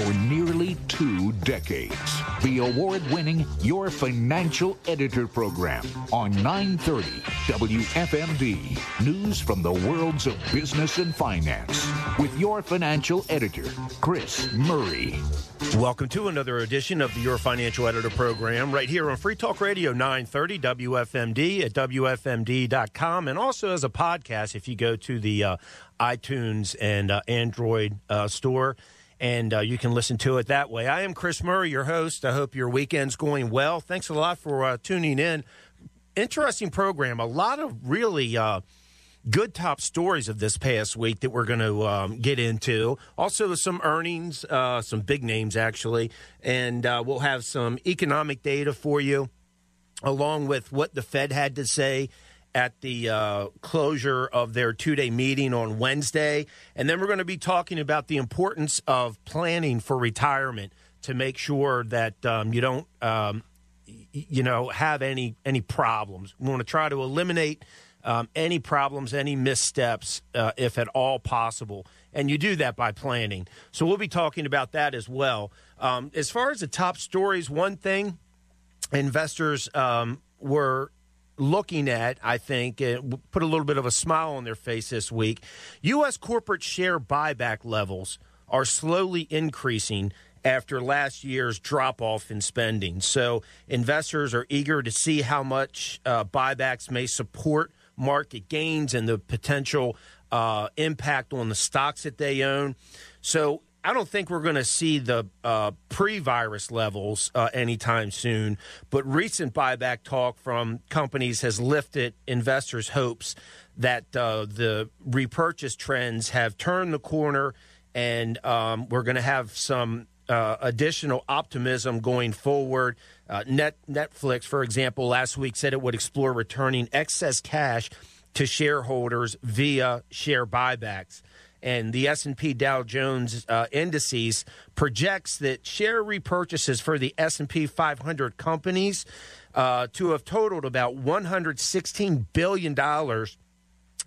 for nearly 2 decades. The award-winning Your Financial Editor program on 930 WFMD. News from the worlds of business and finance with Your Financial Editor, Chris Murray. Welcome to another edition of the Your Financial Editor program right here on Free Talk Radio 930 WFMD at WFMD.com, and also as a podcast if you go to the iTunes and Android store, and you can listen to it that way. I am Chris Murray, your host. I hope your weekend's going well. Thanks a lot for tuning in. Interesting program. A lot of really good top stories of this past week that we're going to get into. Also some earnings, some big names actually, and we'll have some economic data for you along with what the Fed had to say at the closure of their two-day meeting on Wednesday. And then we're going to be talking about the importance of planning for retirement to make sure that you don't, have any problems. We want to try to eliminate any problems, any missteps, if at all possible. And you do that by planning. So we'll be talking about that as well. As far as the top stories, one thing investors were looking at, I think, put a little bit of a smile on their face this week. U.S. corporate share buyback levels are slowly increasing after last year's drop-off in spending. So investors are eager to see how much buybacks may support market gains and the potential impact on the stocks that they own. So I don't think we're going to see the pre-virus levels anytime soon, but recent buyback talk from companies has lifted investors' hopes that the repurchase trends have turned the corner, and we're going to have some additional optimism going forward. Netflix, for example, last week said it would explore returning excess cash to shareholders via share buybacks. And the S&P Dow Jones indices projects that share repurchases for the S&P 500 companies to have totaled about $116 billion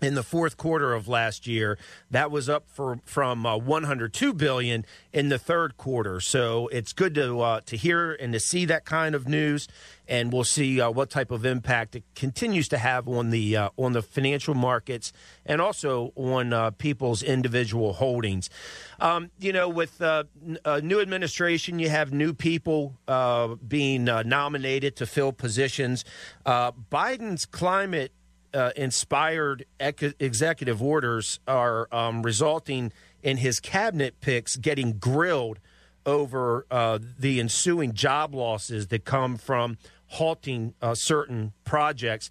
in the fourth quarter of last year. That was up from $102 billion in the third quarter. So it's good to hear and to see that kind of news, and we'll see what type of impact it continues to have on the financial markets and also on people's individual holdings. With a new administration, you have new people being nominated to fill positions. Biden's climate-inspired executive orders are resulting in his cabinet picks getting grilled over the ensuing job losses that come from halting certain projects.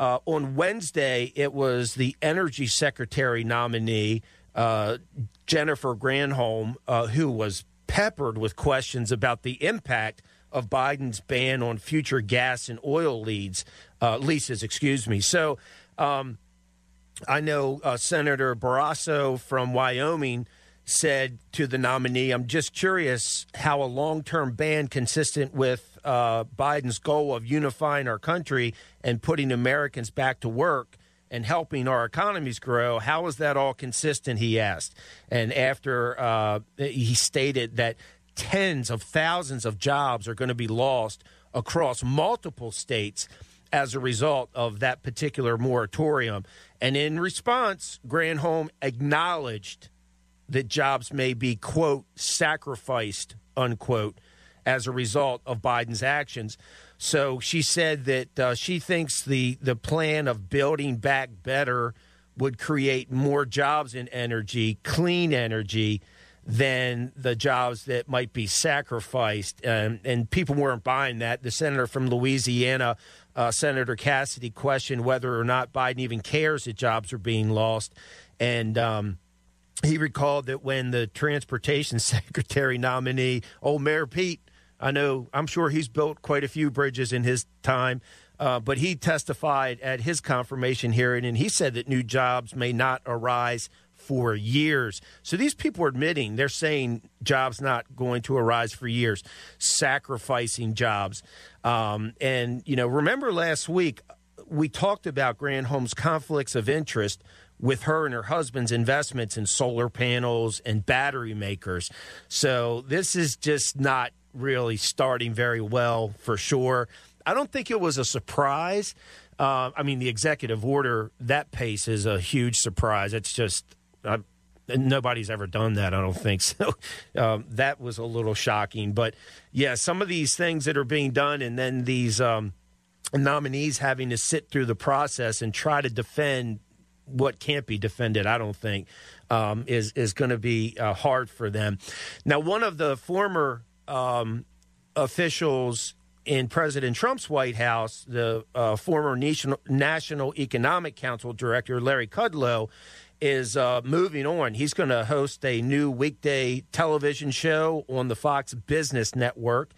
On Wednesday, it was the Energy Secretary nominee, Jennifer Granholm, who was peppered with questions about the impact of Biden's ban on future gas and oil leases. So I know Senator Barrasso from Wyoming said to the nominee, "I'm just curious how a long-term ban consistent with Biden's goal of unifying our country and putting Americans back to work and helping our economies grow, how is that all consistent?" he asked. And after he stated that tens of thousands of jobs are going to be lost across multiple states as a result of that particular moratorium. And in response, Granholm acknowledged that jobs may be, quote, sacrificed, unquote, as a result of Biden's actions. So she said that she thinks the plan of building back better would create more jobs in energy, clean energy, than the jobs that might be sacrificed. And people weren't buying that. The senator from Louisiana, Senator Cassidy, questioned whether or not Biden even cares that jobs are being lost. And he recalled that when the transportation secretary nominee, old Mayor Pete, I'm sure he's built quite a few bridges in his time, but he testified at his confirmation hearing, and he said that new jobs may not arise for years. So these people are admitting, they're saying jobs not going to arise for years, sacrificing jobs. Remember last week, we talked about Granholm's conflicts of interest with her and her husband's investments in solar panels and battery makers. So this is just not really starting very well for sure. I don't think it was a surprise. I mean, the executive order, that pace is a huge surprise. It's just nobody's ever done that, I don't think. So that was a little shocking. But, yeah, some of these things that are being done and then these nominees having to sit through the process and try to defend what can't be defended, I don't think, is going to be hard for them. Now, one of the former officials in President Trump's White House, the former National Economic Council Director Larry Kudlow, is moving on. He's going to host a new weekday television show on the Fox Business Network,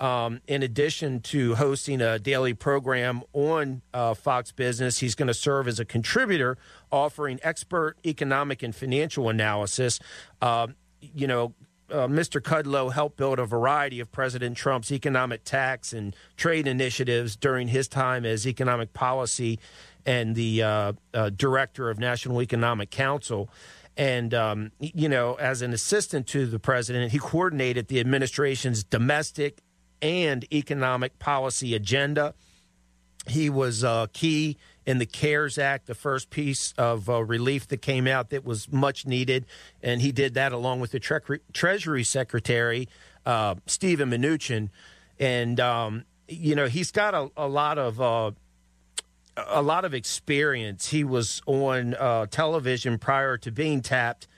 in addition to hosting a daily program on Fox Business. He's going to serve as a contributor, offering expert economic and financial analysis. Mr. Kudlow helped build a variety of President Trump's economic, tax, and trade initiatives during his time as economic policy and the director of National Economic Council. And, as an assistant to the president, he coordinated the administration's domestic and economic policy agenda. He was key in the CARES Act, the first piece of relief that came out that was much needed. And he did that along with the Treasury Secretary, Stephen Mnuchin. And, he's got a lot of experience. He was on television prior to being tapped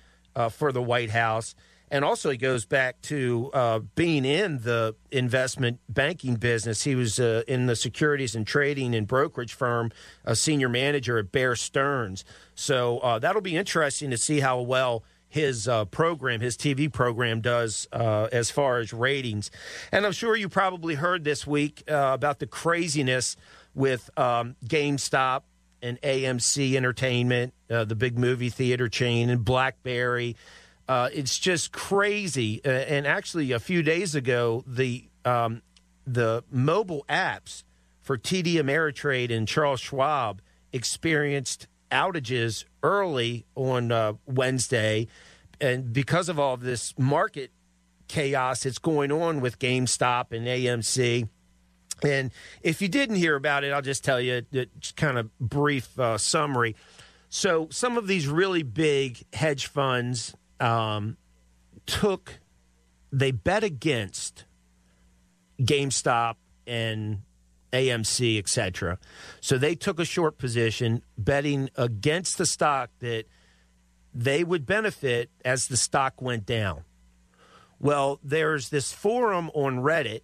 for the White House. And also he goes back to being in the investment banking business. He was in the securities and trading and brokerage firm, a senior manager at Bear Stearns. So that'll be interesting to see how well his his TV program does as far as ratings. And I'm sure you probably heard this week about the craziness with GameStop and AMC Entertainment, the big movie theater chain, and BlackBerry. It's just crazy. And actually, a few days ago, the mobile apps for TD Ameritrade and Charles Schwab experienced outages early on Wednesday. And because of all this market chaos that's going on with GameStop and AMC. And if you didn't hear about it, I'll just tell you a kind of brief summary. So some of these really big hedge funds they bet against GameStop and AMC, et cetera. So they took a short position betting against the stock that they would benefit as the stock went down. Well, there's this forum on Reddit,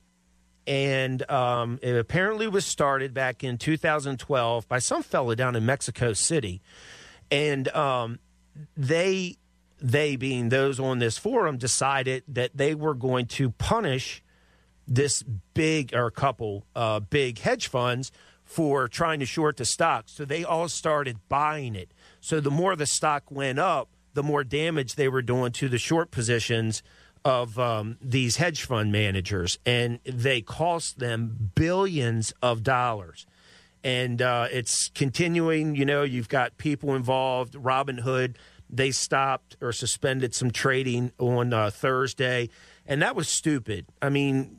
and it apparently was started back in 2012 by some fella down in Mexico City. And they being those on this forum, decided that they were going to punish this big hedge funds for trying to short the stock. So they all started buying it. So the more the stock went up, the more damage they were doing to the short positions of these hedge fund managers. And they cost them billions of dollars. And it's continuing. You've got people involved. Robinhood, they stopped or suspended some trading on Thursday, and that was stupid. I mean,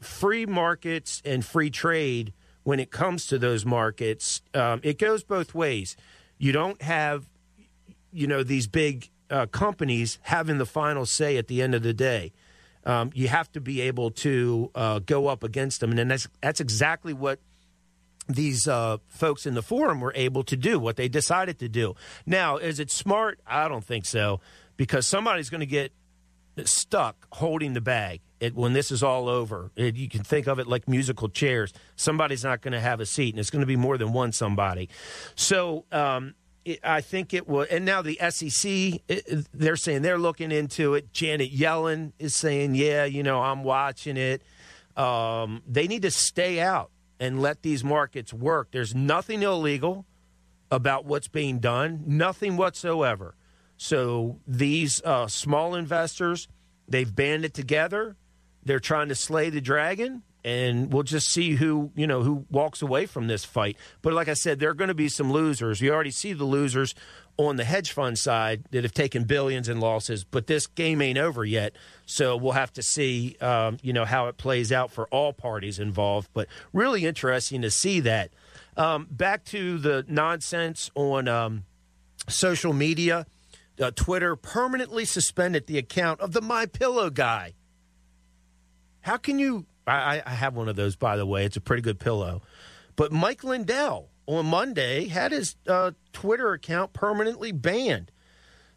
free markets and free trade, when it comes to those markets, it goes both ways. You don't have, these big companies having the final say at the end of the day. You have to be able to go up against them, and then that's exactly what these folks in the forum were able to do, what they decided to do. Now, is it smart? I don't think so, because somebody's going to get stuck holding the bag when this is all over. You can think of it like musical chairs. Somebody's not going to have a seat, and it's going to be more than one somebody. So I think it will. And now the SEC, they're saying they're looking into it. Janet Yellen is saying, yeah, I'm watching it. They need to stay out and let these markets work. There's nothing illegal about what's being done, nothing whatsoever. So these small investors, they've banded together. They're trying to slay the dragon, And we'll just see who walks away from this fight. But like I said, there are going to be some losers. You already see the losers on the hedge fund side that have taken billions in losses. But this game ain't over yet. So we'll have to see, how it plays out for all parties involved. But really interesting to see that. Back to the nonsense on social media. Twitter permanently suspended the account of the MyPillow guy. How can you... I have one of those, by the way. It's a pretty good pillow. But Mike Lindell on Monday had his Twitter account permanently banned.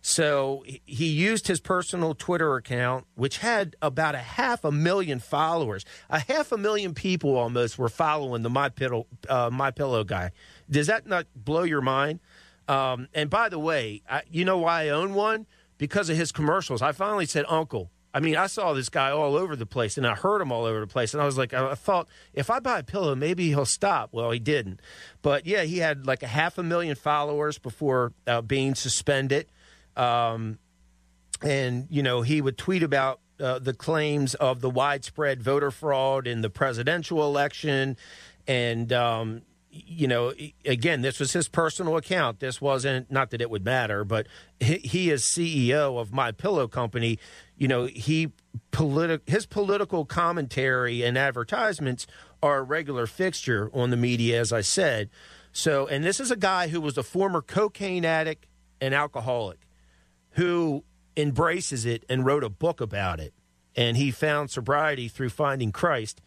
So he used his personal Twitter account, which had about 500,000 followers. 500,000 people almost were following the MyPillow guy. Does that not blow your mind? And by the way, you know why I own one? Because of his commercials. I finally said, Uncle. I mean, I saw this guy all over the place, and I heard him all over the place. And I was like, I thought, if I buy a pillow, maybe he'll stop. Well, he didn't. But, yeah, he had like 500,000 followers before being suspended. He would tweet about the claims of the widespread voter fraud in the presidential election. And, again, this was his personal account. This wasn't, not that it would matter, but he is CEO of MyPillow Company. His political commentary and advertisements are a regular fixture on the media, as I said. So, and this is a guy who was a former cocaine addict and alcoholic who embraces it and wrote a book about it. And he found sobriety through finding Christ.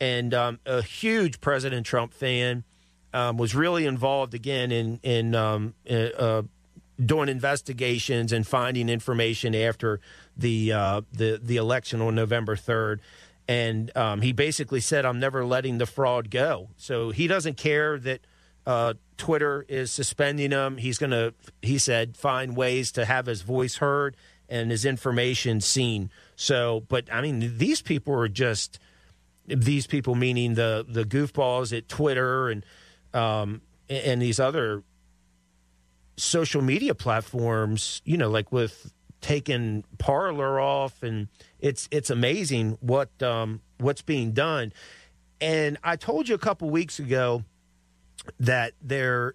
And a huge President Trump fan, was really involved, again, in doing investigations and finding information after the election on November 3rd. And he basically said, I'm never letting the fraud go. So he doesn't care that Twitter is suspending him. He's going to, he said, find ways to have his voice heard and his information seen. So, but I mean, these people are just, these people meaning the goofballs at Twitter and these other social media platforms, like with taking Parler off, and it's amazing what what's being done. And I told you a couple weeks ago that there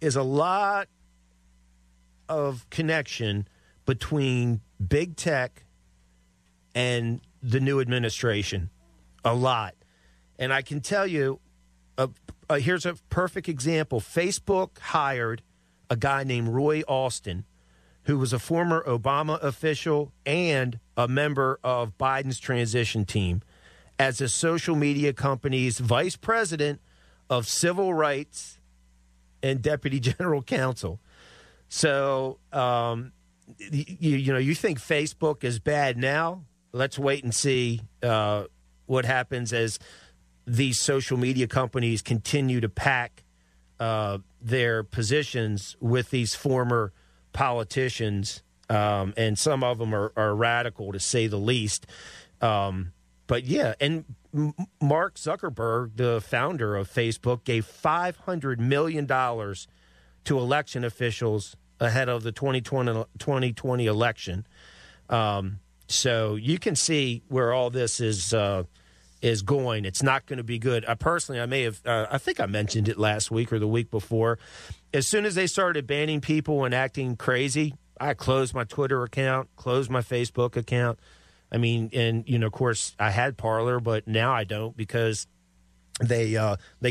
is a lot of connection between big tech and the new administration, a lot. And I can tell you, here's a perfect example. Facebook hired a guy named Roy Austin, who was a former Obama official and a member of Biden's transition team, as a social media company's vice president of civil rights and deputy general counsel. So, you think Facebook is bad now. Let's wait and see what happens as these social media companies continue to pack their positions with these former politicians, and some of them are radical, to say the least. But yeah, and Mark Zuckerberg, the founder of Facebook, gave $500 million to election officials ahead of the 2020 election. So you can see where all this is going. It's not going to be good. I think I mentioned it last week or the week before. As soon as they started banning people and acting crazy, I closed my Twitter account, closed my Facebook account. I mean, and, of course, I had Parler, but now I don't, because they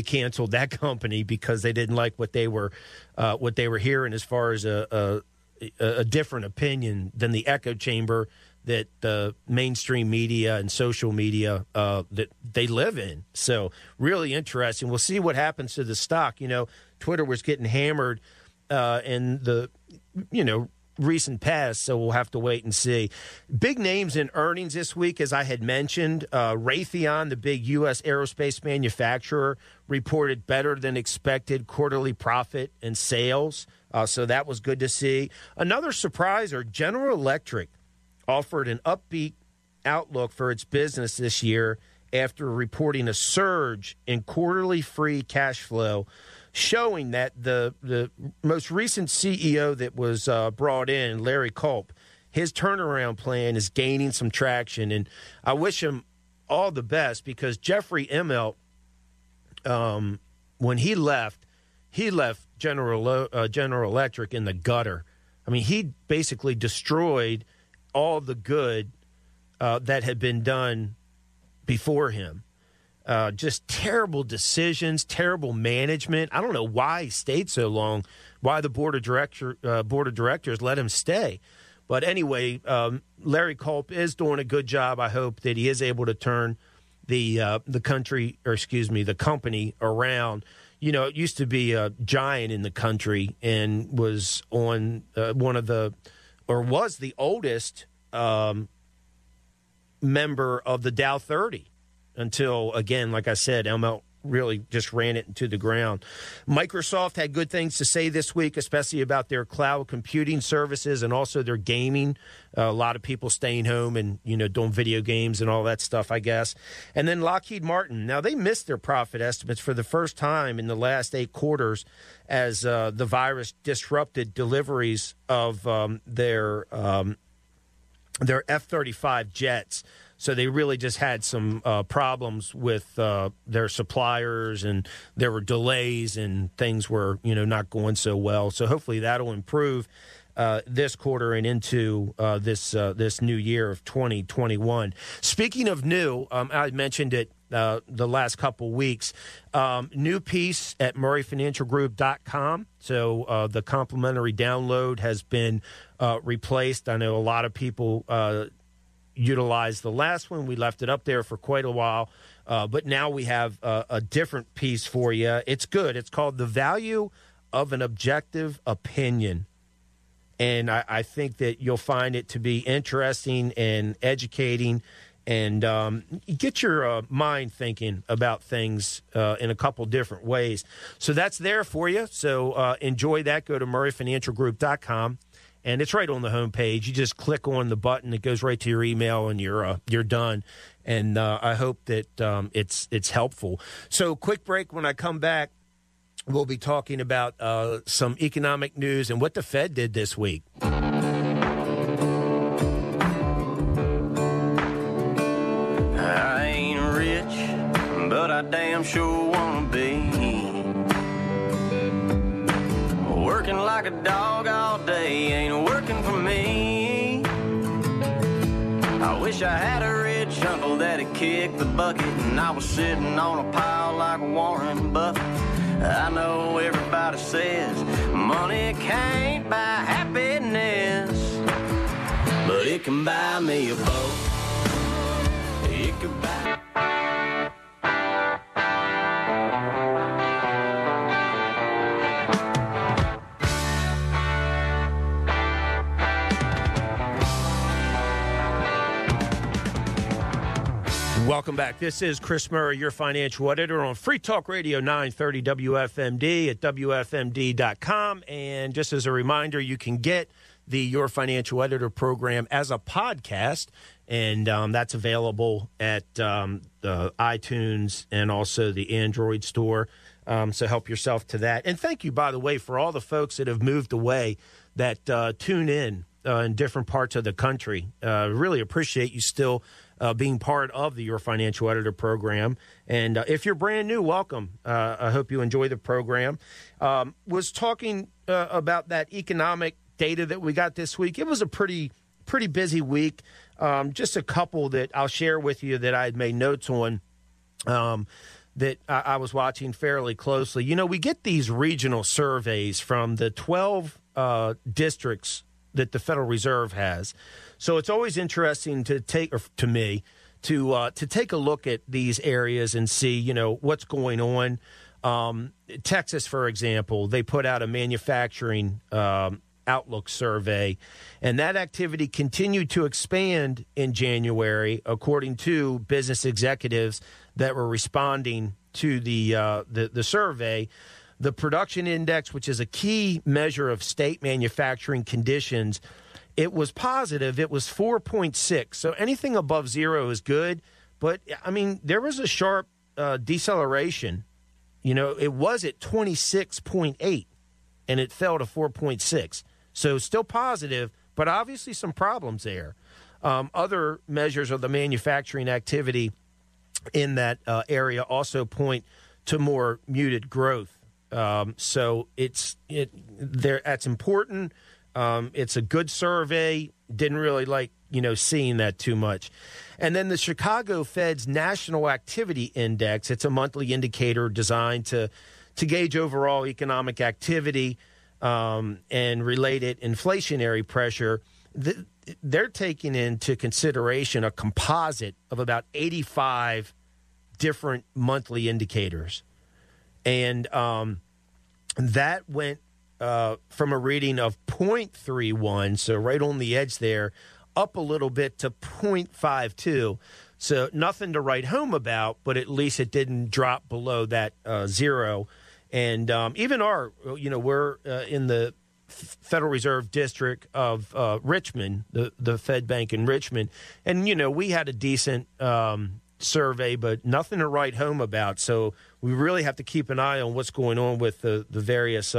canceled that company because they didn't like what they were hearing as far as a different opinion than the echo chamber that the mainstream media and social media that they live in. So really interesting. We'll see what happens to the stock. Twitter was getting hammered in the, recent past, so we'll have to wait and see. Big names in earnings this week, as I had mentioned. Raytheon, the big U.S. aerospace manufacturer, reported better than expected quarterly profit and sales. So that was good to see. Another surpriser, General Electric, offered an upbeat outlook for its business this year after reporting a surge in quarterly free cash flow, showing that the most recent CEO that was brought in, Larry Culp, his turnaround plan is gaining some traction. And I wish him all the best, because Jeffrey Immelt, when he left General Electric in the gutter. I mean, he basically destroyed all the good that had been done before him. Just terrible decisions, terrible management. I don't know why he stayed so long, why the board of directors let him stay. But anyway, Larry Culp is doing a good job. I hope that he is able to turn the company around. You know, it used to be a giant in the country and was on was the oldest member of the Dow 30 until, again, like I said, Immelt really just ran it into the ground. Microsoft had good things to say this week, especially about their cloud computing services and also their gaming. A lot of people staying home and, you know, doing video games and all that stuff, I guess. And then Lockheed Martin. Now, they missed their profit estimates for the first time in the last 8 quarters as the virus disrupted deliveries of their F-35 jets. So they really just had some problems with their suppliers, and there were delays and things were, you know, not going so well. So hopefully that'll improve this quarter and into this new year of 2021. Speaking of new, I mentioned it the last couple weeks, new piece at murrayfinancialgroup.com. So the complimentary download has been replaced. I know a lot of people utilize the last one. We left it up there for quite a while, but now we have a different piece for you. It's good. It's called The Value of an Objective Opinion, and I think that you'll find it to be interesting and educating, and get your mind thinking about things in a couple different ways. So that's there for you. So enjoy that. Go to murrayfinancialgroup.com. And it's right on the homepage. You just click on the button; it goes right to your email, and you're done. And I hope that it's helpful. So, quick break. When I come back, we'll be talking about some economic news and what the Fed did this week. I ain't rich, but I damn sure wanna be. Working like a dog all day ain't working for me. I wish I had a rich uncle that'd kick the bucket and I was sitting on a pile like Warren Buffett. I know everybody says money can't buy happiness, but it can buy me a boat. It can buy... Welcome back. This is Chris Murray, your financial editor on Free Talk Radio 930 WFMD at WFMD.com. And just as a reminder, you can get the Your Financial Editor program as a podcast, and that's available at the iTunes and also the Android store. So help yourself to that. And thank you, by the way, for all the folks that have moved away that tune in different parts of the country. Really appreciate you still being part of the Your Financial Editor program. And if you're brand new, welcome. I hope you enjoy the program. Was talking about that economic data that we got this week. It was a pretty busy week. Just a couple that I'll share with you that I had made notes on that I was watching fairly closely. You know, we get these regional surveys from the 12 districts that the Federal Reserve has. So it's always interesting to take a look at these areas and see, you know, what's going on. Texas, for example, they put out a manufacturing outlook survey, and that activity continued to expand in January, according to business executives that were responding to the survey. The production index, which is a key measure of state manufacturing conditions, it was positive. It was 4.6. So anything above zero is good. But, I mean, there was a sharp deceleration. You know, it was at 26.8, and it fell to 4.6. So still positive, but obviously some problems there. Other measures of the manufacturing activity in that area also point to more muted growth. So it's there. That's important. It's a good survey. Didn't really like, seeing that too much. And then the Chicago Fed's National Activity Index. It's a monthly indicator designed to gauge overall economic activity and related inflationary pressure. They're taking into consideration a composite of about 85 different monthly indicators. And that went from a reading of 0.31, so right on the edge there, up a little bit to 0.52. So nothing to write home about, but at least it didn't drop below that zero. And even our, we're in the Federal Reserve District of Richmond, the Fed Bank in Richmond. And, we had a decent survey, but nothing to write home about. So we really have to keep an eye on what's going on with the various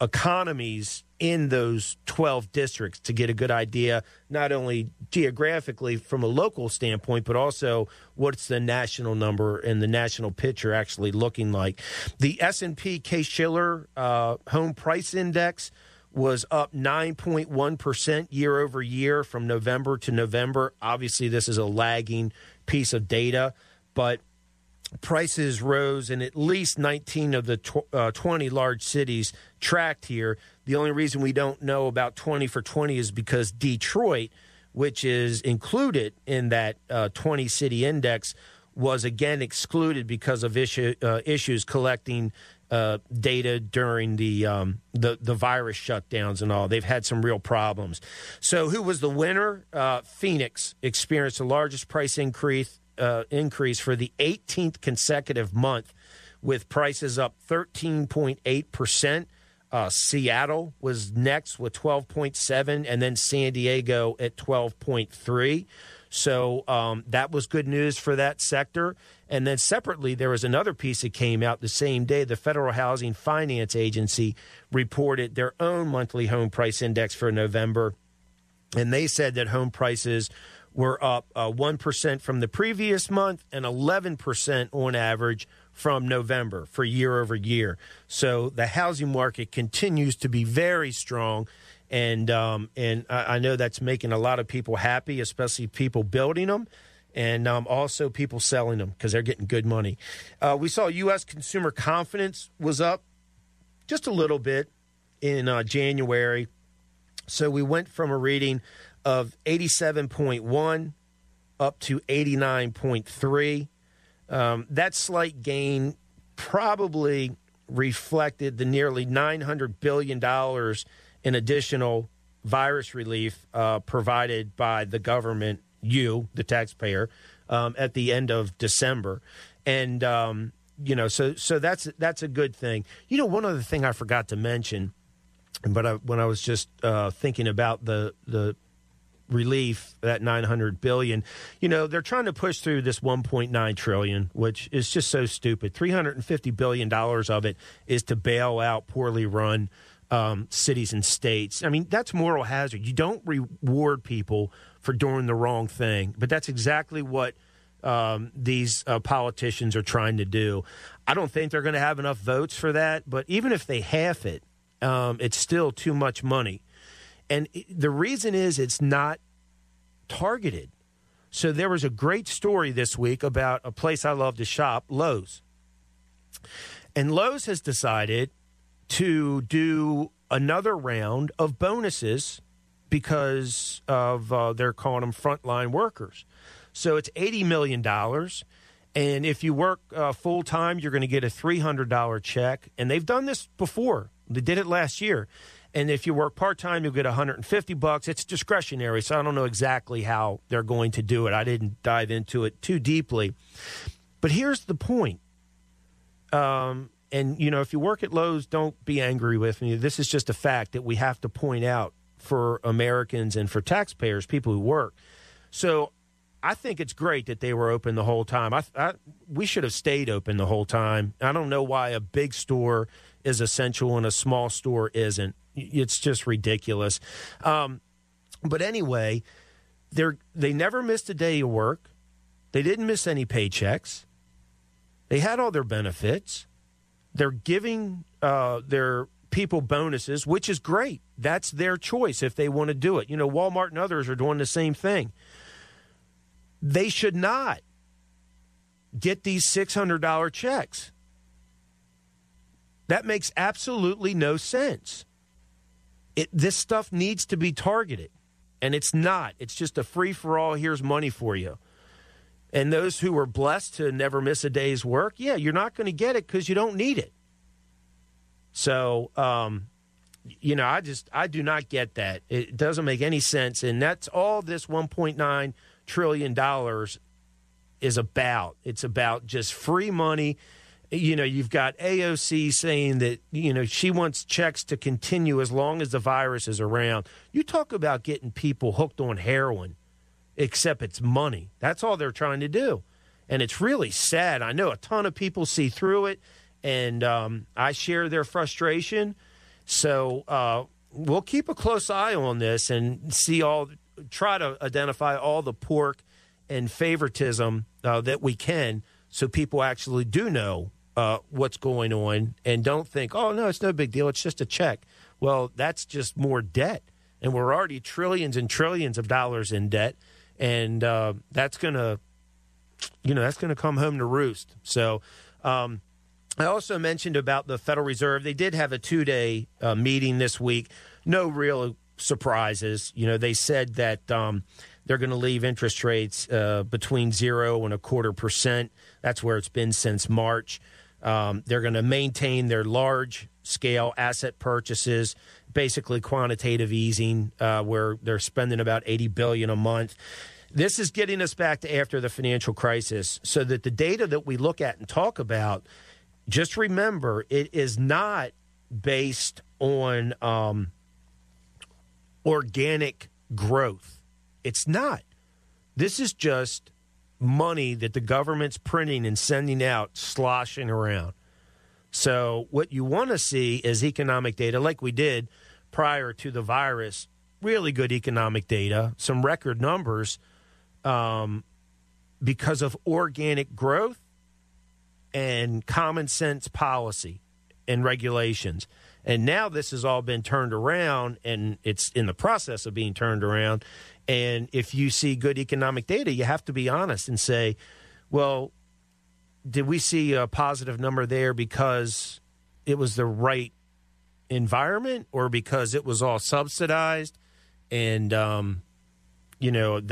economies in those 12 districts to get a good idea, not only geographically from a local standpoint, but also what's the national number and the national picture actually looking like. The S&P Case-Shiller Home Price Index was up 9.1% year over year from November to November. Obviously, this is a lagging piece of data, but prices rose in at least 19 of the 20 large cities tracked here. The only reason we don't know about 20 for 20 is because Detroit, which is included in that 20-city index, was again excluded because of issues collecting data during the virus shutdowns and all. They've had some real problems. So who was the winner? Phoenix experienced the largest price increase for the 18th consecutive month, with prices up 13.8%. Seattle was next with 12.7%, and then San Diego at 12.3%. So that was good news for that sector. And then separately, there was another piece that came out the same day. The Federal Housing Finance Agency reported their own monthly home price index for November, and they said that home prices were up 1% from the previous month and 11% on average from November for year over year. So the housing market continues to be very strong, and I know that's making a lot of people happy, especially people building them and also people selling them because they're getting good money. We saw U.S. consumer confidence was up just a little bit in January. So we went from a reading of 87.1 up to 89.3. That slight gain probably reflected the nearly $900 billion in additional virus relief provided by the government, the taxpayer, at the end of December. And, so that's a good thing. One other thing I forgot to mention, but when I was just thinking about the relief, that $900 billion, they're trying to push through this $1.9 trillion, which is just so stupid. $350 billion of it is to bail out poorly run cities and states. I mean, that's moral hazard. You don't reward people for doing the wrong thing, but that's exactly what these politicians are trying to do. I don't think they're going to have enough votes for that, but even if they half it, it's still too much money. And the reason is it's not targeted. So there was a great story this week about a place I love to shop, Lowe's. And Lowe's has decided to do another round of bonuses because of they're calling them frontline workers. So it's $80 million. And if you work full-time, you're going to get a $300 check. And they've done this before. They did it last year. And if you work part-time, you'll get $150. It's discretionary, so I don't know exactly how they're going to do it. I didn't dive into it too deeply. But here's the point. If you work at Lowe's, don't be angry with me. This is just a fact that we have to point out for Americans and for taxpayers, people who work. So I think it's great that they were open the whole time. We should have stayed open the whole time. I don't know why a big store is essential and a small store isn't. It's just ridiculous. But anyway, they never missed a day of work. They didn't miss any paychecks. They had all their benefits. They're giving their people bonuses, which is great. That's their choice if they want to do it. You know, Walmart and others are doing the same thing. They should not get these $600 checks. That makes absolutely no sense. This stuff needs to be targeted, and it's not. It's just a free-for-all, here's money for you. And those who were blessed to never miss a day's work, yeah, you're not going to get it because you don't need it. So, you know, I do not get that. It doesn't make any sense, and that's all this $1.9 trillion is about. It's about just free money. You know, you've got AOC saying that, you know, she wants checks to continue as long as the virus is around. You talk about getting people hooked on heroin, except it's money. That's all they're trying to do. And it's really sad. I know a ton of people see through it, and I share their frustration. So we'll keep a close eye on this and try to identify all the pork and favoritism that we can, so people actually do know what's going on and don't think, oh, no, it's no big deal, it's just a check. Well, that's just more debt, and we're already trillions and trillions of dollars in debt, and that's going to, you know, that's going to come home to roost. So I also mentioned about the Federal Reserve. They did have a two-day meeting this week. No real surprises. You know, they said that they're going to leave interest rates between 0% and 0.25%. That's where it's been since March. They're going to maintain their large-scale asset purchases, basically quantitative easing, where they're spending about $80 billion a month. This is getting us back to after the financial crisis, so that the data that we look at and talk about, just remember, it is not based on organic growth. It's not. This is just money that the government's printing and sending out, sloshing around. So what you want to see is economic data like we did prior to the virus, really good economic data, some record numbers because of organic growth and common sense policy and regulations. And now this has all been turned around, and it's in the process of being turned around. And if you see good economic data, you have to be honest and say, well, did we see a positive number there because it was the right environment, or because it was all subsidized? And, you know,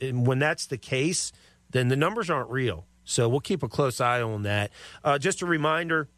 and when that's the case, then the numbers aren't real. So we'll keep a close eye on that. Just a reminder,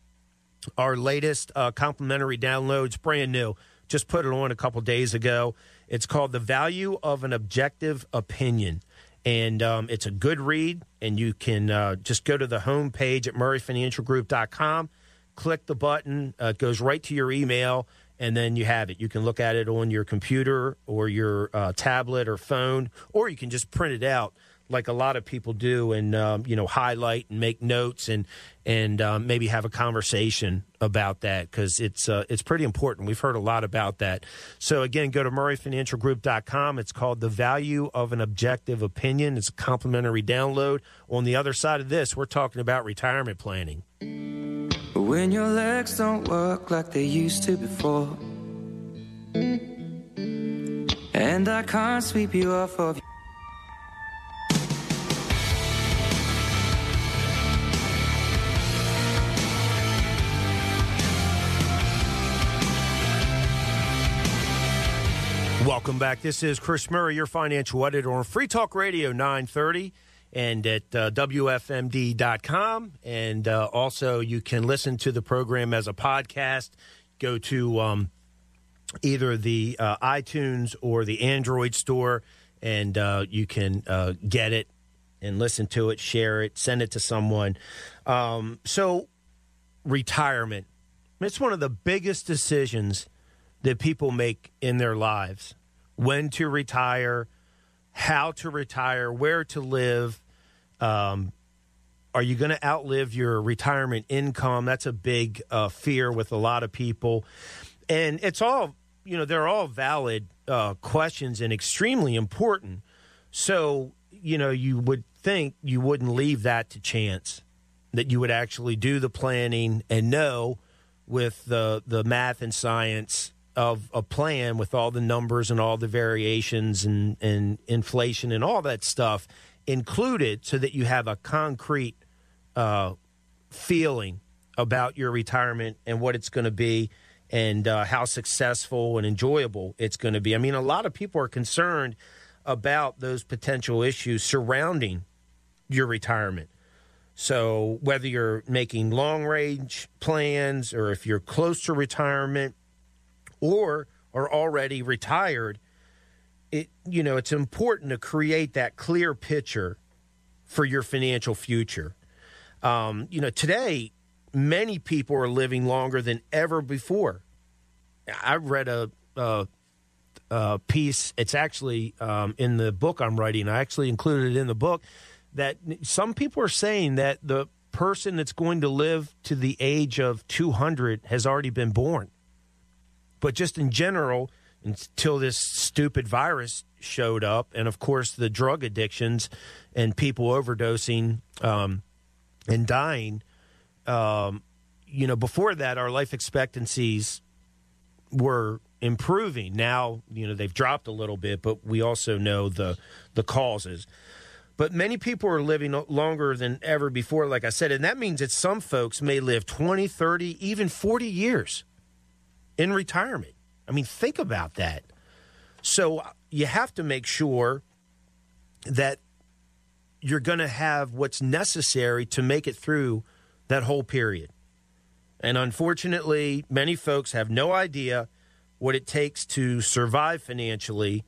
our latest complimentary download's brand new. Just put it on a couple days ago. It's called The Value of an Objective Opinion, and it's a good read, and you can just go to the homepage at murrayfinancialgroup.com, click the button, it goes right to your email, and then you have it. You can look at it on your computer or your tablet or phone, or you can just print it out like a lot of people do, and you know, highlight and make notes, and maybe have a conversation about that, because it's pretty important. We've heard a lot about that. So again, go to murrayfinancialgroup.com. It's called The Value of an Objective Opinion. It's a complimentary download. On the other side of this, we're talking about retirement planning. When your legs don't work like they used to before, and I can't sweep you off of your Welcome back. This is Chris Murray, your financial editor on Free Talk Radio 930 and at WFMD.com. And also you can listen to the program as a podcast. Go to either the iTunes or the Android store, and you can get it and listen to it, share it, send it to someone. So retirement, it's one of the biggest decisions that people make in their lives: when to retire, how to retire, where to live. Are you going to outlive your retirement income? That's a big fear with a lot of people. And it's all, you know, they're all valid questions and extremely important. So, you know, you would think you wouldn't leave that to chance, that you would actually do the planning and know with the math and science of a plan with all the numbers and all the variations and inflation and all that stuff included, so that you have a concrete feeling about your retirement and what it's going to be and how successful and enjoyable it's going to be. I mean, a lot of people are concerned about those potential issues surrounding your retirement. So whether you're making long-range plans or if you're close to retirement or are already retired, it's important to create that clear picture for your financial future. Today, many people are living longer than ever before. I read a piece. It's actually in the book I'm writing. I actually included it in the book that some people are saying that the person that's going to live to the age of 200 has already been born. But just in general, until this stupid virus showed up and, of course, the drug addictions and people overdosing and dying, before that, our life expectancies were improving. Now, they've dropped a little bit, but we also know the causes. But many people are living longer than ever before, like I said, and that means that some folks may live 20, 30, even 40 years in retirement. I mean, think about that. So you have to make sure that you're going to have what's necessary to make it through that whole period. And unfortunately, many folks have no idea what it takes to survive financially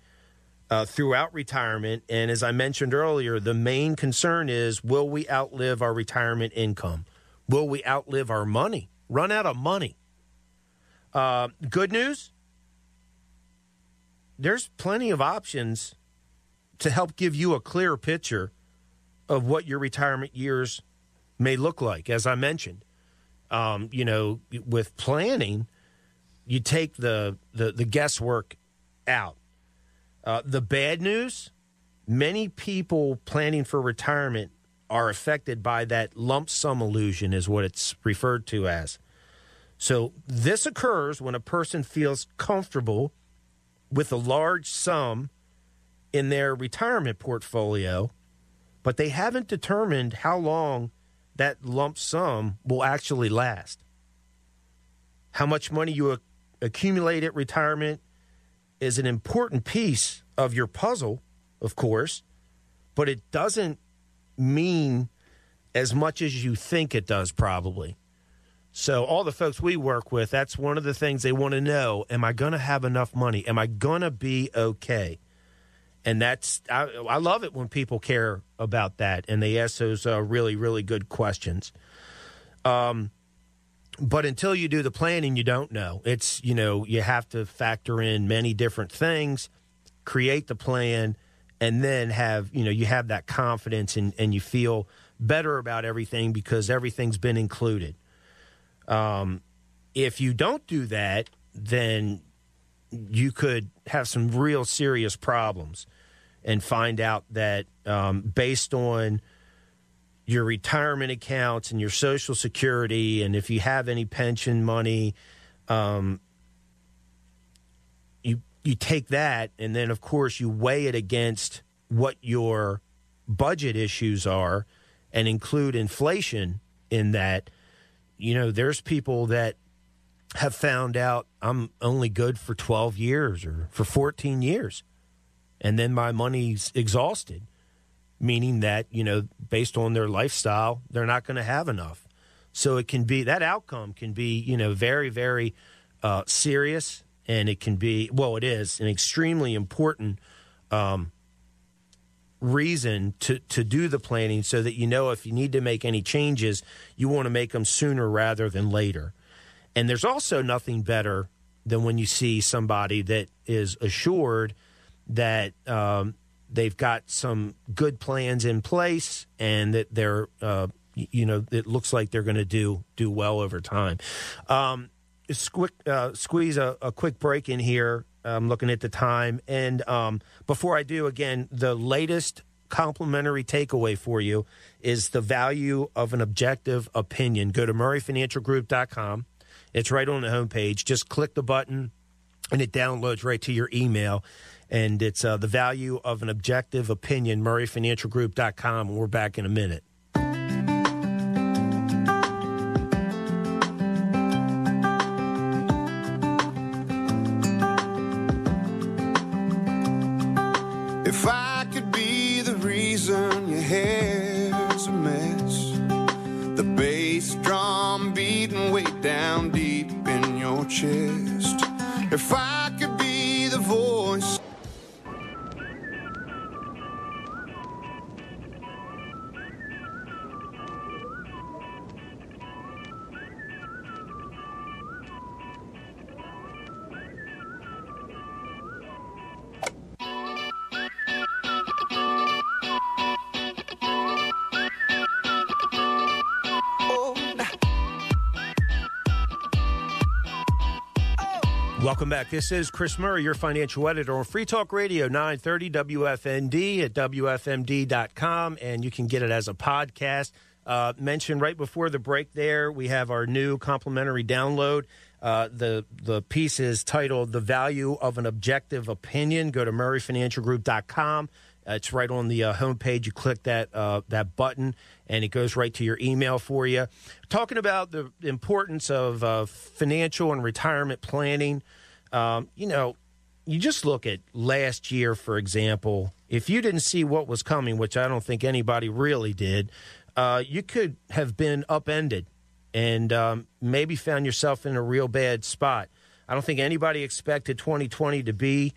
throughout retirement. And as I mentioned earlier, the main concern is, will we outlive our retirement income? Will we outlive our money? Run out of money. Good news, there's plenty of options to help give you a clear picture of what your retirement years may look like. As I mentioned, with planning, you take the guesswork out. The bad news, many people planning for retirement are affected by that lump sum illusion, is what it's referred to as. So this occurs when a person feels comfortable with a large sum in their retirement portfolio, but they haven't determined how long that lump sum will actually last. How much money you accumulate at retirement is an important piece of your puzzle, of course, but it doesn't mean as much as you think it does, probably. So all the folks we work with, that's one of the things they want to know. Am I going to have enough money? Am I going to be okay? And that's, I love it when people care about that and they ask those really, really good questions. But until you do the planning, you don't know. It's, you have to factor in many different things, create the plan, and then have, you have that confidence and you feel better about everything because everything's been included. If you don't do that, then you could have some real serious problems and find out that based on your retirement accounts and your Social Security, and if you have any pension money, you take that, and then, of course, you weigh it against what your budget issues are and include inflation in that. There's people that have found out I'm only good for 12 years or for 14 years, and then my money's exhausted, meaning that, based on their lifestyle, they're not going to have enough. So it can be, that outcome can be, very, very serious, and it can be, well, it is an extremely important reason to do the planning so that if you need to make any changes, you want to make them sooner rather than later. And there's also nothing better than when you see somebody that is assured that they've got some good plans in place and that they're, it looks like they're going to do well over time. Squeeze a quick break in here. I'm looking at the time. And before I do, again, the latest complimentary takeaway for you is the value of an objective opinion. Go to murrayfinancialgroup.com. It's right on the homepage. Just click the button, and it downloads right to your email. And it's the value of an objective opinion, murrayfinancialgroup.com. We're back in a minute. If I could be the reason your hair's a mess, the bass drum beating way down deep in your chest, if I could be the voice. Welcome back. This is Chris Murray, your financial editor on Free Talk Radio 930 WFMD at WFMD.com, and you can get it as a podcast. Mentioned right before the break there, we have our new complimentary download. The piece is titled The Value of an Objective Opinion. Go to murrayfinancialgroup.com. It's right on the homepage. You click that button, and it goes right to your email for you. Talking about the importance of financial and retirement planning, you just look at last year, for example. If you didn't see what was coming, which I don't think anybody really did, you could have been upended and maybe found yourself in a real bad spot. I don't think anybody expected 2020 to be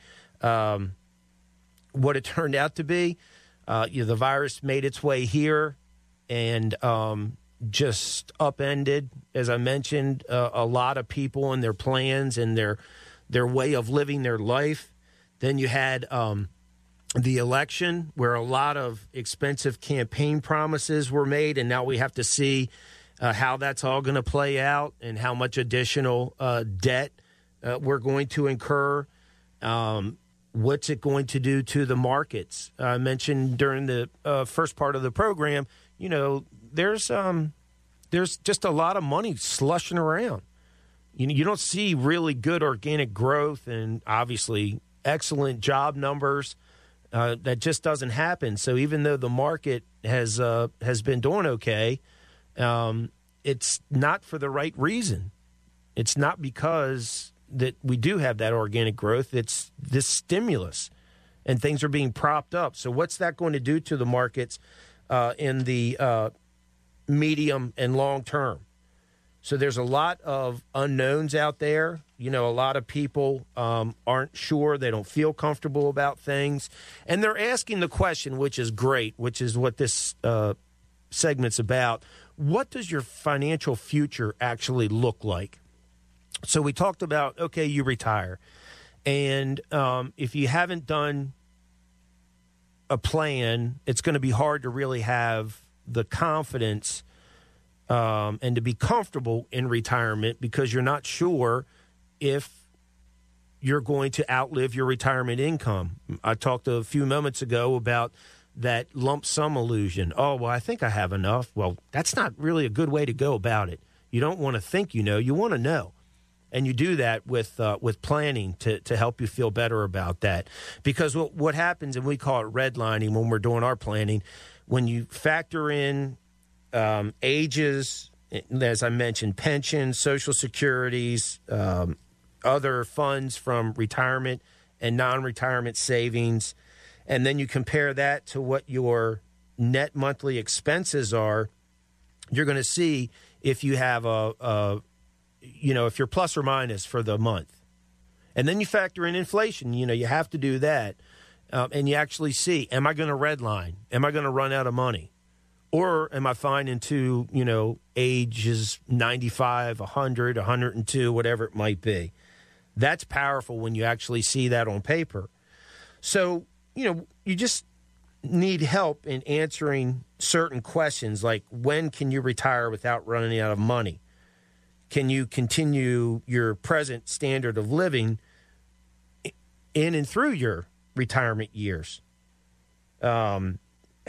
what it turned out to be. The virus made its way here and just upended, as I mentioned, a lot of people and their plans and their way of living their life. Then you had the election, where a lot of expensive campaign promises were made, and now we have to see how that's all going to play out and how much additional debt we're going to incur. What's it going to do to the markets? I mentioned during the first part of the program, there's just a lot of money slushing around. You don't see really good organic growth and obviously excellent job numbers. That just doesn't happen. So even though the market has been doing okay, it's not for the right reason. It's not because that we do have that organic growth. It's this stimulus, and things are being propped up. So what's that going to do to the markets in the medium and long term? So there's a lot of unknowns out there. A lot of people aren't sure. They don't feel comfortable about things. And they're asking the question, which is great, which is what this segment's about. What does your financial future actually look like? So we talked about, okay, you retire. And if you haven't done a plan, it's going to be hard to really have the confidence and to be comfortable in retirement, because you're not sure if you're going to outlive your retirement income. I talked a few moments ago about that lump sum illusion. Oh, well, I think I have enough. Well, that's not really a good way to go about it. You don't want to think you want to know. And you do that with planning to help you feel better about that. Because what happens, and we call it redlining when we're doing our planning, when you factor in ages, as I mentioned, pensions, Social Securities, other funds from retirement and non-retirement savings, and then you compare that to what your net monthly expenses are, you're going to see if you have if you're plus or minus for the month. And then you factor in inflation. You have to do that. And you actually see, am I going to redline? Am I going to run out of money? Or am I fine into, ages 95, 100, 102, whatever it might be? That's powerful when you actually see that on paper. So, you just need help in answering certain questions, like when can you retire without running out of money? Can you continue your present standard of living in and through your retirement years?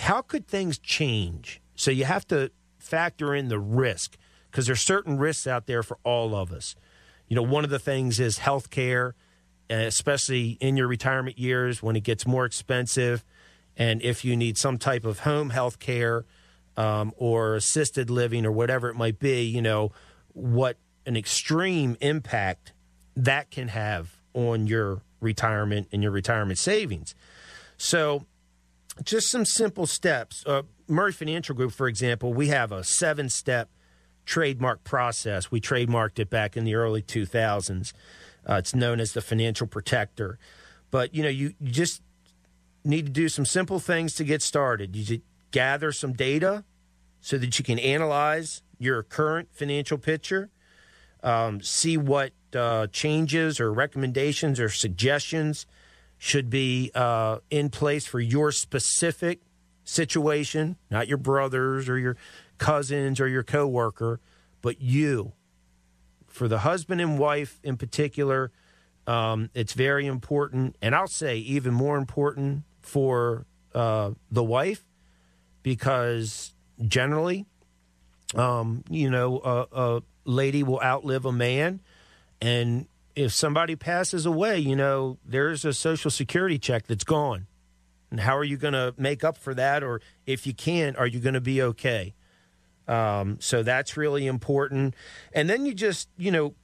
how could things change? So you have to factor in the risk, because there's certain risks out there for all of us. You know, one of the things is healthcare, especially in your retirement years when it gets more expensive. And if you need some type of home health care or assisted living or whatever it might be, you know, what an extreme impact that can have on your retirement and your retirement savings. So just some simple steps. Murray Financial Group, for example, we have a 7-step trademark process. We trademarked it back in the early 2000s. It's known as the Financial Protector. But, you know, you just need to do some simple things to get started. You just gather some data so that you can analyze your current financial picture, see what changes or recommendations or suggestions should be in place for your specific situation, not your brothers or your cousins or your coworker, but you. For the husband and wife in particular, it's very important, and I'll say even more important for the wife, because generally, you know, a lady will outlive a man. And if somebody passes away, you know, there's a Social Security check that's gone. And how are you going to make up for that? Or if you can't, are you going to be okay? So that's really important. And then you just, you know,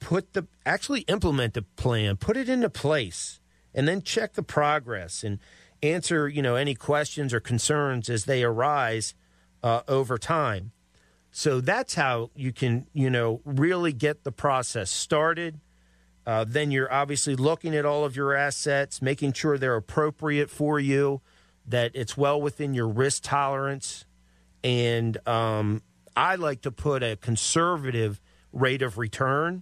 actually implement the plan, put it into place, and then check the progress and answer, you know, any questions or concerns as they arise over time. So that's how you can, you know, really get the process started. Then you're obviously looking at all of your assets, making sure they're appropriate for you, that it's well within your risk tolerance. And I like to put a conservative rate of return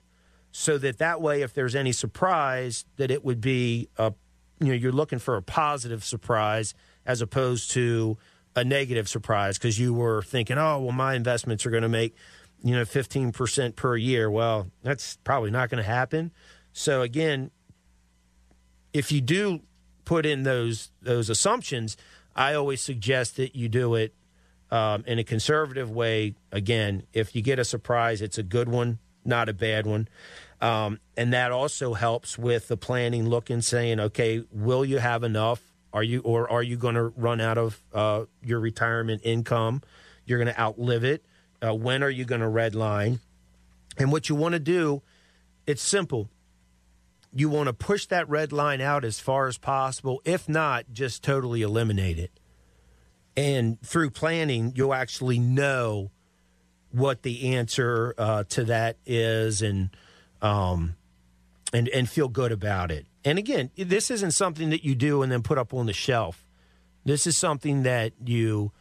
so that way, if there's any surprise, that it would be, you know, you're looking for a positive surprise as opposed to a negative surprise, because you were thinking, oh, well, my investments are going to make, you know, 15% per year. Well, that's probably not going to happen. So again, if you do put in those assumptions, I always suggest that you do it in a conservative way. Again, if you get a surprise, it's a good one, not a bad one. And that also helps with the planning, looking, saying, okay, will you have enough? Are you going to run out of your retirement income? You're going to outlive it. When are you going to redline? And what you want to do, it's simple. You want to push that red line out as far as possible. If not, just totally eliminate it. And through planning, you'll actually know what the answer to that is, and feel good about it. And again, this isn't something that you do and then put up on the shelf. This is something that you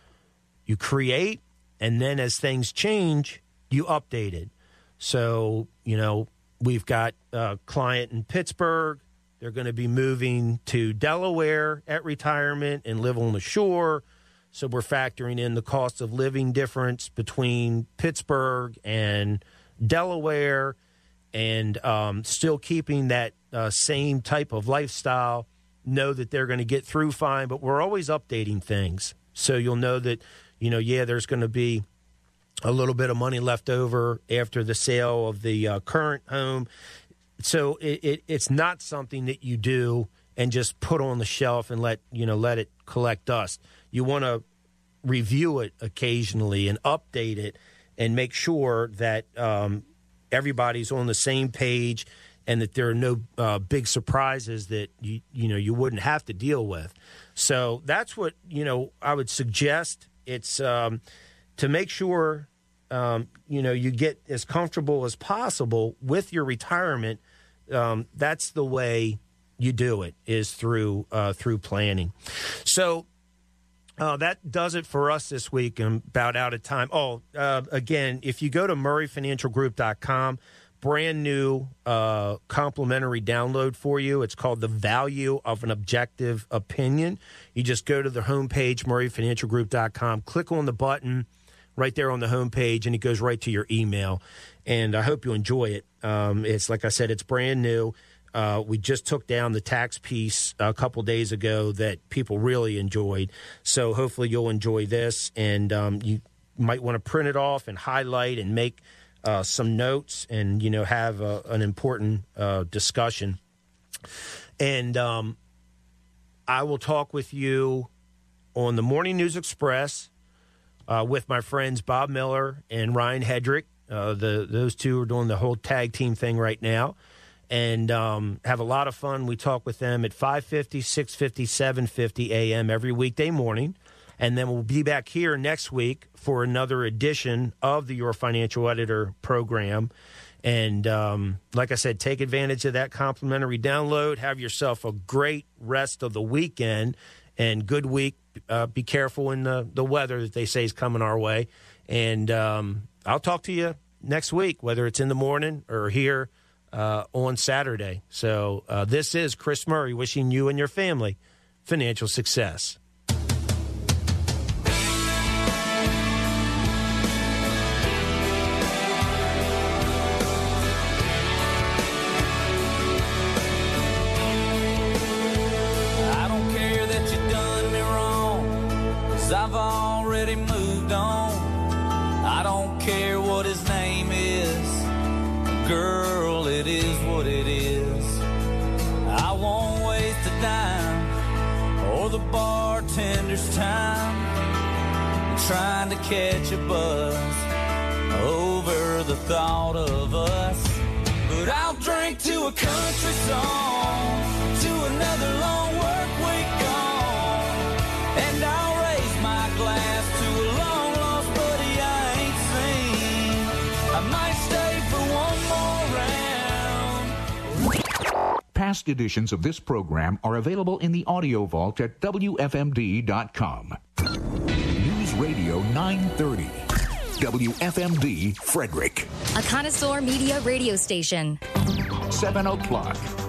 create, and then as things change, you update it. So, you know, we've got a client in Pittsburgh. They're going to be moving to Delaware at retirement and live on the shore. So we're factoring in the cost of living difference between Pittsburgh and Delaware, and still keeping that same type of lifestyle. Know that they're going to get through fine, but we're always updating things. So you'll know that, you know, yeah, there's going to be a little bit of money left over after the sale of the current home. So it's not something that you do and just put on the shelf and let it collect dust. You want to review it occasionally and update it and make sure that everybody's on the same page and that there are no big surprises that you wouldn't have to deal with. So that's what, you know, I would suggest. It's to make sure, you know, you get as comfortable as possible with your retirement. That's the way you do it, is through planning. So that does it for us this week. I'm about out of time. Oh, again, if you go to murrayfinancialgroup.com, brand new complimentary download for you. It's called The Value of an Objective Opinion. You just go to the homepage, murrayfinancialgroup.com, click on the button right there on the homepage, and it goes right to your email. And I hope you enjoy it. It's, like I said, it's brand new. We just took down the tax piece a couple days ago that people really enjoyed. So hopefully you'll enjoy this, and you might want to print it off and highlight and make some notes and, you know, have an important discussion. And I will talk with you on the Morning News Express with my friends Bob Miller and Ryan Hedrick. Those two are doing the whole tag team thing right now, and have a lot of fun. We talk with them at 5:50, 6:50, 7:50 a.m. every weekday morning. And then we'll be back here next week for another edition of the Your Financial Editor program. And like I said, take advantage of that complimentary download. Have yourself a great rest of the weekend and good week. Be careful in the weather that they say is coming our way. And I'll talk to you next week, whether it's in the morning or here on Saturday. So this is Chris Murray wishing you and your family financial success. Trying to catch a buzz over the thought of us, but I'll drink to a country song, to another long work week gone, and I'll raise my glass to a long lost buddy I ain't seen. I might stay for one more round. Past editions of this program are available in the audio vault at WFMD.com. Radio 930, WFMD Frederick. A connoisseur media radio station. 7 o'clock.